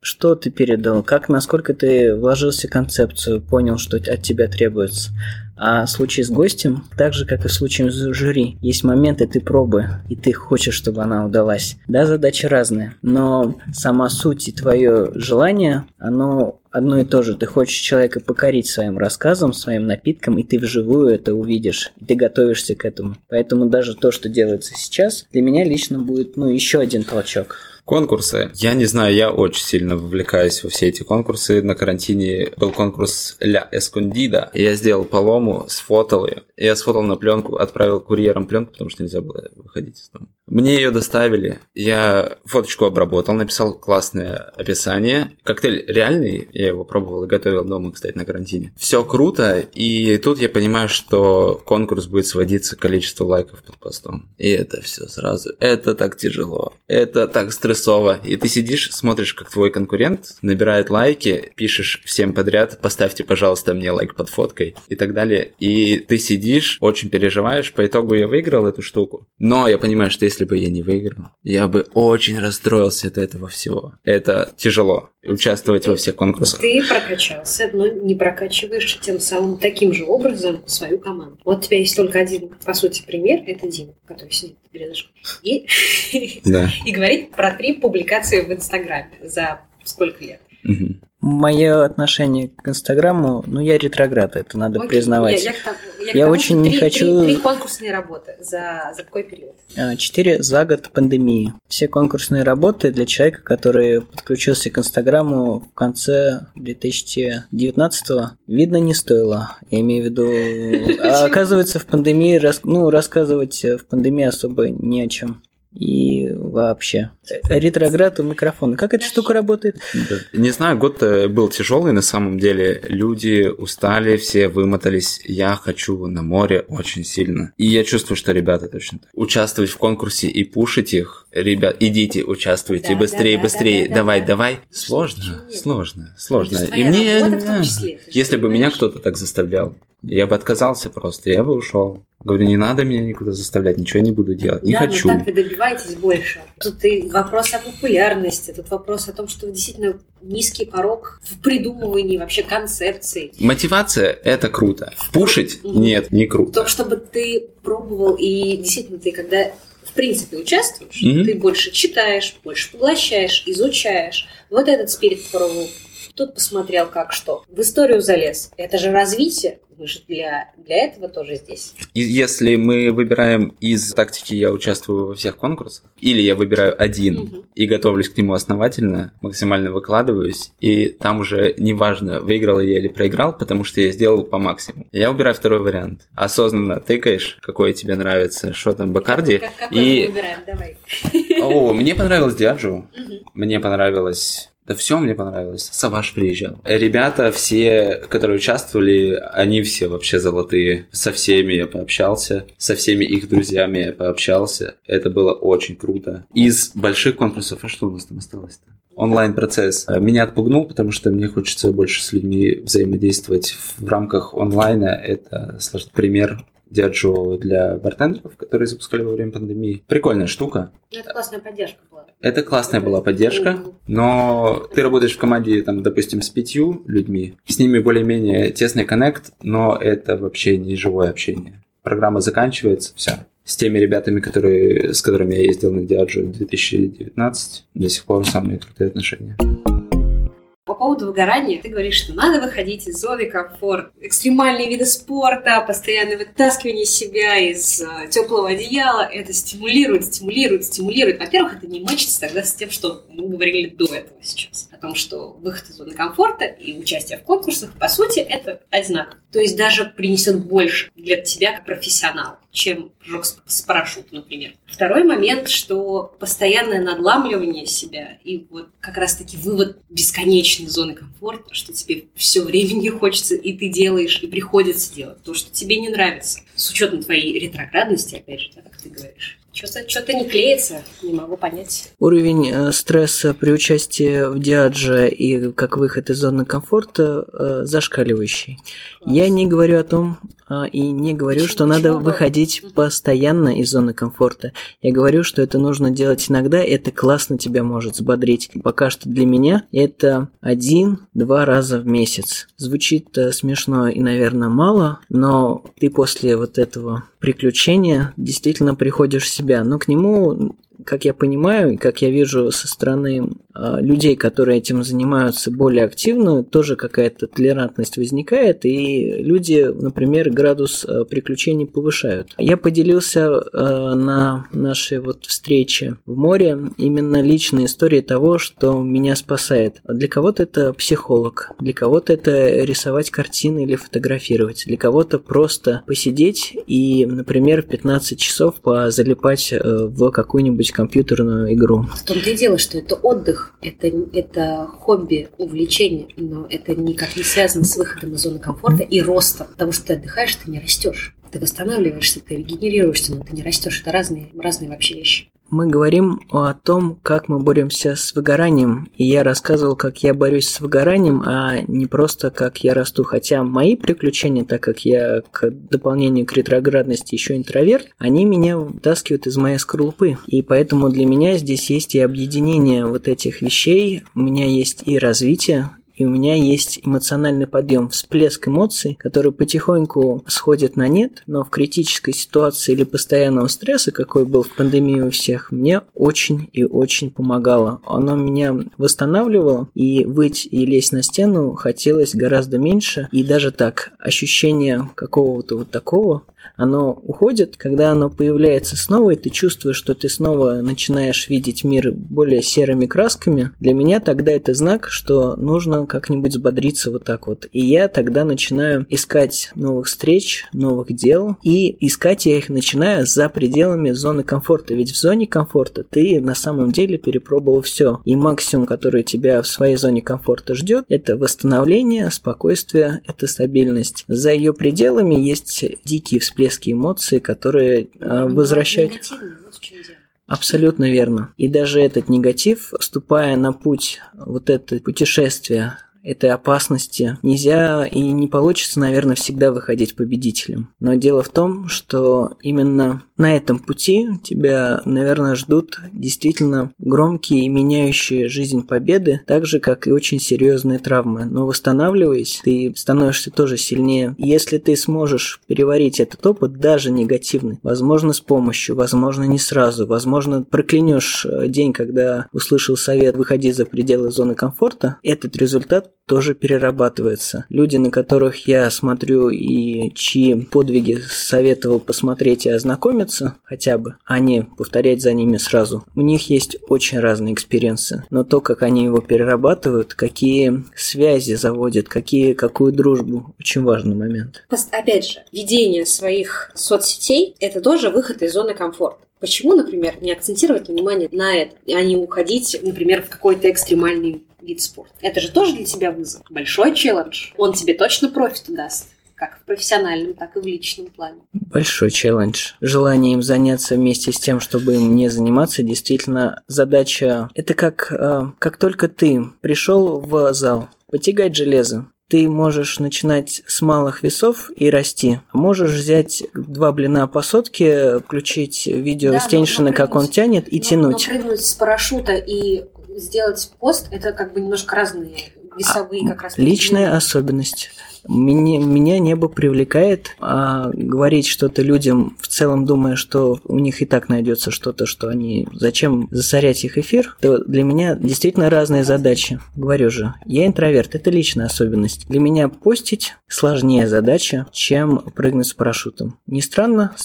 что ты передал, насколько ты вложился в концепцию, понял, что от тебя требуется. А в случае с гостем, так же, как и в случае с жюри, есть моменты ты пробы, и ты хочешь, чтобы она удалась. Да, задачи разные, но сама суть и твое желание, оно одно и то же. Ты хочешь человека покорить своим рассказом, своим напитком, и ты вживую это увидишь, и ты готовишься к этому. Поэтому даже то, что делается сейчас, для меня лично будет, еще один толчок. Конкурсы. Я не знаю, я очень сильно вовлекаюсь во все эти конкурсы. На карантине был конкурс La Escondida. Я сделал полому, сфотал ее. Я сфотал на пленку, отправил курьером пленку, потому что нельзя было выходить из дома. Мне ее доставили. Я фоточку обработал, написал классное описание. Коктейль реальный. Я его пробовал и готовил дома, кстати, на карантине. Все круто. И тут я понимаю, что конкурс будет сводиться к количеству лайков под постом. И это все сразу. Это так тяжело. Это так страшно. стрессово. И ты сидишь, смотришь, как твой конкурент набирает лайки, пишешь всем подряд: поставьте, пожалуйста, мне лайк под фоткой и так далее. И ты сидишь, очень переживаешь. По итогу я выиграл эту штуку. Но я понимаю, что если бы я не выиграл, я бы очень расстроился от этого всего. Это тяжело, участвовать во всех конкурсах. Ты прокачался, но не прокачиваешь тем самым таким же образом свою команду. Вот у тебя есть только один, по сути, пример. Это Дима, который сидит перед нами. И говорит про 3 публикации в Инстаграме за сколько лет. Мое отношение к Инстаграму, я ретроград, это надо признавать. Я очень не хочу... 3 конкурсные работы за какой период? 4 за год пандемии. Все конкурсные работы для человека, который подключился к Инстаграму в конце 2019-го, видно, не стоило. Я имею в виду... А оказывается, в пандемии... рассказывать в пандемии особо не о чем. И вообще. Ретроград у микрофона. Как эта штука работает? Да. Не знаю, год был тяжелый на самом деле. Люди устали, все вымотались. Я хочу на море очень сильно. И я чувствую, что ребята точно так. Участвовать в конкурсе и пушить их. Ребят, идите, участвуйте, да, быстрее. Давай. Сложно. И мне... Если бы меня кто-то так заставлял, я бы отказался просто, я бы ушел. Говорю, не надо меня никуда заставлять, ничего не буду делать, не хочу. Да, но так вы добиваетесь больше. Тут и вопрос о популярности, тут вопрос о том, что действительно низкий порог в придумывании вообще концепций. Мотивация – это круто, пушить – нет, не круто. То, чтобы ты пробовал, и действительно ты когда... В принципе, участвуешь, ты больше читаешь, больше поглощаешь, изучаешь. Вот этот спирит пробовал, тут посмотрел как что. В историю залез. Это же развитие. Мы же для этого тоже здесь. И если мы выбираем из тактики «я участвую во всех конкурсах», или я выбираю один и готовлюсь к нему основательно, максимально выкладываюсь, и там уже неважно, выиграл я или проиграл, потому что я сделал по максимуму. Я выбираю второй вариант. Осознанно тыкаешь, какое тебе нравится, что там, Бакарди. Какой мы выбираем? Давай. О, мне понравилось Diageo. Мне понравилось... Да все мне понравилось. Саваш приезжал. Ребята все, которые участвовали, они все вообще золотые. Со всеми я пообщался. Со всеми их друзьями я пообщался. Это было очень круто. Из больших конкурсов, а что у нас там осталось-то? Онлайн-процесс. Меня отпугнул, потому что мне хочется больше с людьми взаимодействовать в рамках онлайна. Это сложный пример. Diageo для бартендеров, которые запускали во время пандемии. Прикольная штука. Это классная поддержка была. Но ты работаешь в команде, допустим, с 5 людьми, с ними более-менее тесный коннект, но это вообще не живое общение. Программа заканчивается, все. С теми ребятами, с которыми я ездил на Diageo в 2019, до сих пор самые крутые отношения. По поводу выгорания, ты говоришь, что надо выходить из зоны комфорта. Экстремальные виды спорта, постоянное вытаскивание себя из теплого одеяла, это стимулирует. Во-первых, это не мочится тогда с тем, что мы говорили до этого сейчас. О том, что выход из зоны комфорта и участие в конкурсах, по сути, это одинаково. То есть даже принесет больше для тебя как профессионала, чем прыжок с парашютом, например. Второй момент, что постоянное надламливание себя и вот как раз-таки вывод бесконечной зоны комфорта, что тебе все время не хочется, и ты делаешь, и приходится делать то, что тебе не нравится. С учетом твоей ретроградности, опять же, так как ты говоришь. Что-то не клеится, не могу понять. Уровень стресса при участии в Diageo и как выход из зоны комфорта зашкаливающий. Класс. Я не говорю о том и не говорю, что надо выходить постоянно из зоны комфорта. Я говорю, что это нужно делать иногда, это классно тебя может взбодрить. Пока что для меня это 1-2 раза в месяц. Звучит смешно и, наверное, мало, но ты после вот этого приключения действительно приходишь в себя, но к нему, как я понимаю, и как я вижу со стороны людей, которые этим занимаются более активно, тоже какая-то толерантность возникает, и люди, например, градус приключений повышают. Я поделился на нашей встрече в море именно личной историей того, что меня спасает. Для кого-то это психолог, для кого-то это рисовать картины или фотографировать, для кого-то просто посидеть и, например, в 15 часов позалипать в какую-нибудь компьютерную игру. В том-то и дело, что это отдых, это хобби, увлечение, но это никак не связано с выходом из зоны комфорта и ростом, потому что ты отдыхаешь, ты не растешь. Ты восстанавливаешься, ты регенерируешься, но ты не растешь. Это разные вообще вещи. Мы говорим о том, как мы боремся с выгоранием. И я рассказывал, как я борюсь с выгоранием, а не просто как я расту. Хотя мои приключения, так как я к дополнению к ретроградности еще интроверт, они меня вытаскивают из моей скорлупы. И поэтому для меня здесь есть и объединение вот этих вещей. У меня есть и развитие. И у меня есть эмоциональный подъем, всплеск эмоций, который потихоньку сходит на нет, но в критической ситуации или постоянного стресса, какой был в пандемии у всех, мне очень и очень помогало. Оно меня восстанавливало, и выть и лезть на стену хотелось гораздо меньше. И даже так, ощущение какого-то вот такого, оно уходит, когда оно появляется снова, и ты чувствуешь, что ты снова начинаешь видеть мир более серыми красками. Для меня тогда это знак, что нужно как-нибудь взбодриться вот так вот. И я тогда начинаю искать новых встреч, новых дел, и искать я их начинаю за пределами зоны комфорта. Ведь в зоне комфорта ты на самом деле перепробовал все. И максимум, который тебя в своей зоне комфорта ждет, это восстановление, спокойствие, это стабильность. За ее пределами есть дикие всплески эмоций, которые возвращают... Абсолютно верно. И даже этот негатив, вступая на путь вот это путешествие, этой опасности, нельзя и не получится, наверное, всегда выходить победителем. Но дело в том, что именно на этом пути тебя, наверное, ждут действительно громкие и меняющие жизнь победы, так же, как и очень серьезные травмы. Но восстанавливаясь, ты становишься тоже сильнее. Если ты сможешь переварить этот опыт, даже негативный, возможно, с помощью, возможно, не сразу, возможно, проклянешь день, когда услышал совет «выходи за пределы зоны комфорта», этот результат тоже перерабатывается. Люди, на которых я смотрю и чьи подвиги советовал посмотреть и ознакомиться хотя бы, а не повторять за ними сразу, у них есть очень разные экспириенсы. Но то, как они его перерабатывают, какие связи заводят, какую дружбу, очень важный момент. Опять же, ведение своих соцсетей – это тоже выход из зоны комфорта. Почему, например, не акцентировать внимание на это, а не уходить, например, в какой-то экстремальный вид спорта? Это же тоже для тебя вызов. Большой челлендж. Он тебе точно профит даст. Как в профессиональном, так и в личном плане. Большой челлендж. Желание им заняться вместе с тем, чтобы им не заниматься, действительно задача. Это как только ты пришел в зал потягать железо, ты можешь начинать с малых весов и расти. Можешь взять два блина по сотке, включить видео с Теньшина, как он тянет, и тянуть. Но прыгнуть с парашюта и сделать пост, это как бы немножко разные весовые как раз. Личная особенность. Меня небо привлекает, а говорить что-то людям, в целом думая, что у них и так найдется что-то, что они... Зачем засорять их эфир? То для меня действительно разные задачи. Говорю же, я интроверт, это личная особенность. Для меня постить сложнее задача, чем прыгнуть с парашютом. Не странно,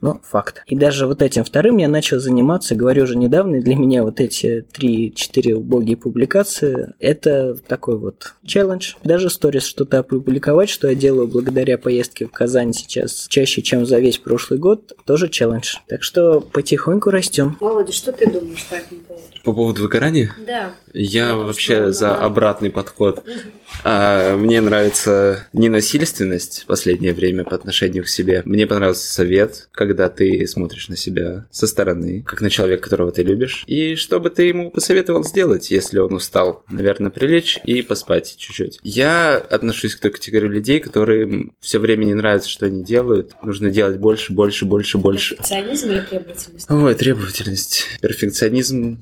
но факт. И даже вот этим вторым я начал заниматься, говорю же, недавно, и для меня вот эти 3-4 убогие публикации, это такой вот челлендж. Даже сторис что-то опубликовать, что я делаю благодаря поездке в Казань сейчас чаще, чем за весь прошлый год, тоже челлендж. Так что потихоньку растем. Володя, что ты думаешь по этому поводу? По поводу выгорания? Да. Я вообще за обратный подход. Мне нравится ненасильственность в последнее время по отношению к себе. Мне понравился совет, когда ты смотришь на себя со стороны, как на человека, которого ты любишь. И что бы ты ему посоветовал сделать, если он устал? Наверное, прилечь и поспать чуть-чуть. Я отношусь к той категории людей, которые все время не нравится, что они делают. Нужно делать больше. Перфекционизм или требовательность? Ой, требовательность. Перфекционизм,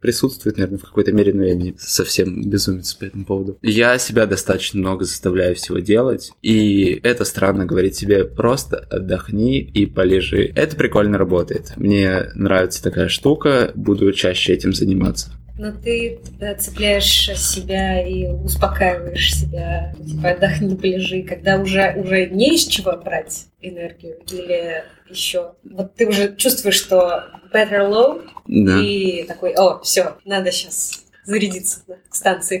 присутствует, наверное, в какой-то мере, но я не совсем безумец по этому поводу. Я себя достаточно много заставляю всего делать, и это странно говорить себе просто отдохни и полежи. Это прикольно работает. Мне нравится такая штука, буду чаще этим заниматься. Но ты цепляешь себя и успокаиваешь себя, типа отдохни, полежи, когда уже не из чего брать энергию или еще. Вот ты уже чувствуешь, что better low, да. И такой, все, надо сейчас зарядиться к станции.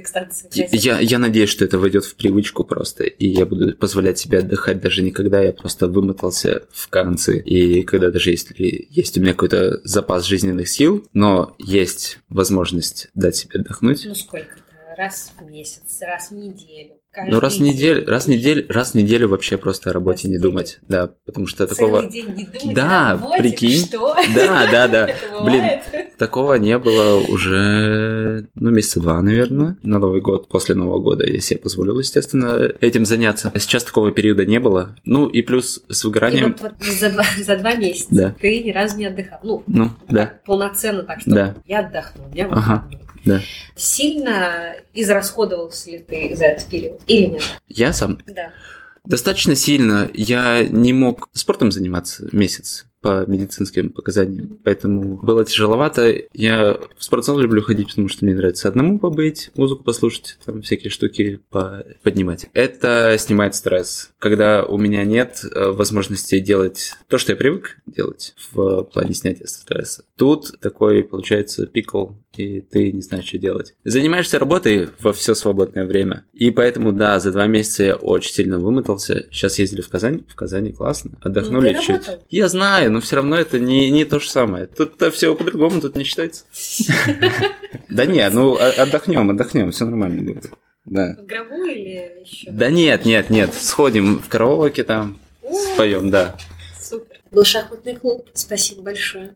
Я надеюсь, что это войдет в привычку просто, и я буду позволять себе отдыхать даже не когда я просто вымотался в конце, и когда даже если есть у меня какой-то запас жизненных сил, но есть возможность дать себе отдохнуть. Ну сколько-то? Раз в месяц, раз в неделю. Ну, раз в неделю вообще просто о работе не думать, да, потому что такого... Целый день не думать, да, работе, прикинь, что? Да, блин, такого не было уже, месяца два, наверное, на Новый год, после Нового года я себе позволил, естественно, этим заняться. А сейчас такого периода не было, и плюс с выгоранием... И вот за два месяца да. Ты ни разу не отдыхал, да. Полноценно так, что да. Я отдохнул, я отдохнул. Да. Сильно израсходовался ли ты за этот период или нет? Я сам? Да. Достаточно сильно. Я не мог спортом заниматься месяц по медицинским показаниям, поэтому было тяжеловато. Я в спортзал люблю ходить, потому что мне нравится одному побыть, музыку послушать, там всякие штуки поднимать. Это снимает стресс, когда у меня нет возможности делать то, что я привык делать в плане снятия стресса. Тут такой, получается, пикл, и ты не знаешь, что делать. Занимаешься работой во все свободное время, и поэтому, да, за 2 месяца я очень сильно вымотался. Сейчас ездили в Казань, классно, отдохнули чуть. Я знаю, но все равно это не то же самое. Тут-то все по-другому, тут не считается. Да не, отдохнем, все нормально будет. В гробу или еще? Да нет, сходим в караоке там, споем, да. Супер. Был шахматный клуб, спасибо большое.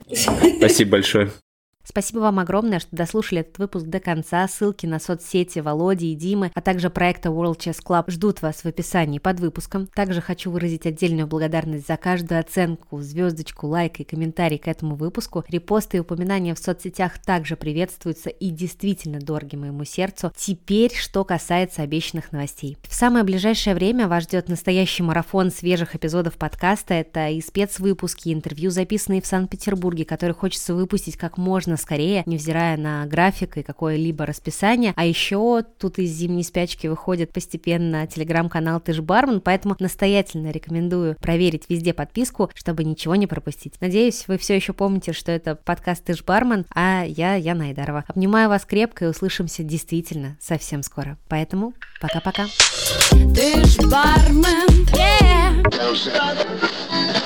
Спасибо вам огромное, что дослушали этот выпуск до конца. Ссылки на соцсети Володи и Димы, а также проекта World Chess Club ждут вас в описании под выпуском. Также хочу выразить отдельную благодарность за каждую оценку, звездочку, лайк и комментарий к этому выпуску. Репосты и упоминания в соцсетях также приветствуются и действительно дороги моему сердцу. Теперь, что касается обещанных новостей. В самое ближайшее время вас ждет настоящий марафон свежих эпизодов подкаста. Это и спецвыпуски, и интервью, записанные в Санкт-Петербурге, которые хочется выпустить как можно скорее, невзирая на график и какое-либо расписание. А еще тут из зимней спячки выходит постепенно телеграм-канал «Ты ж бармен», поэтому настоятельно рекомендую проверить везде подписку, чтобы ничего не пропустить. Надеюсь, вы все еще помните, что это подкаст «Ты ж бармен», а я Яна Айдарова. Обнимаю вас крепко и услышимся действительно совсем скоро. Поэтому пока-пока. Ты ж бармен, yeah.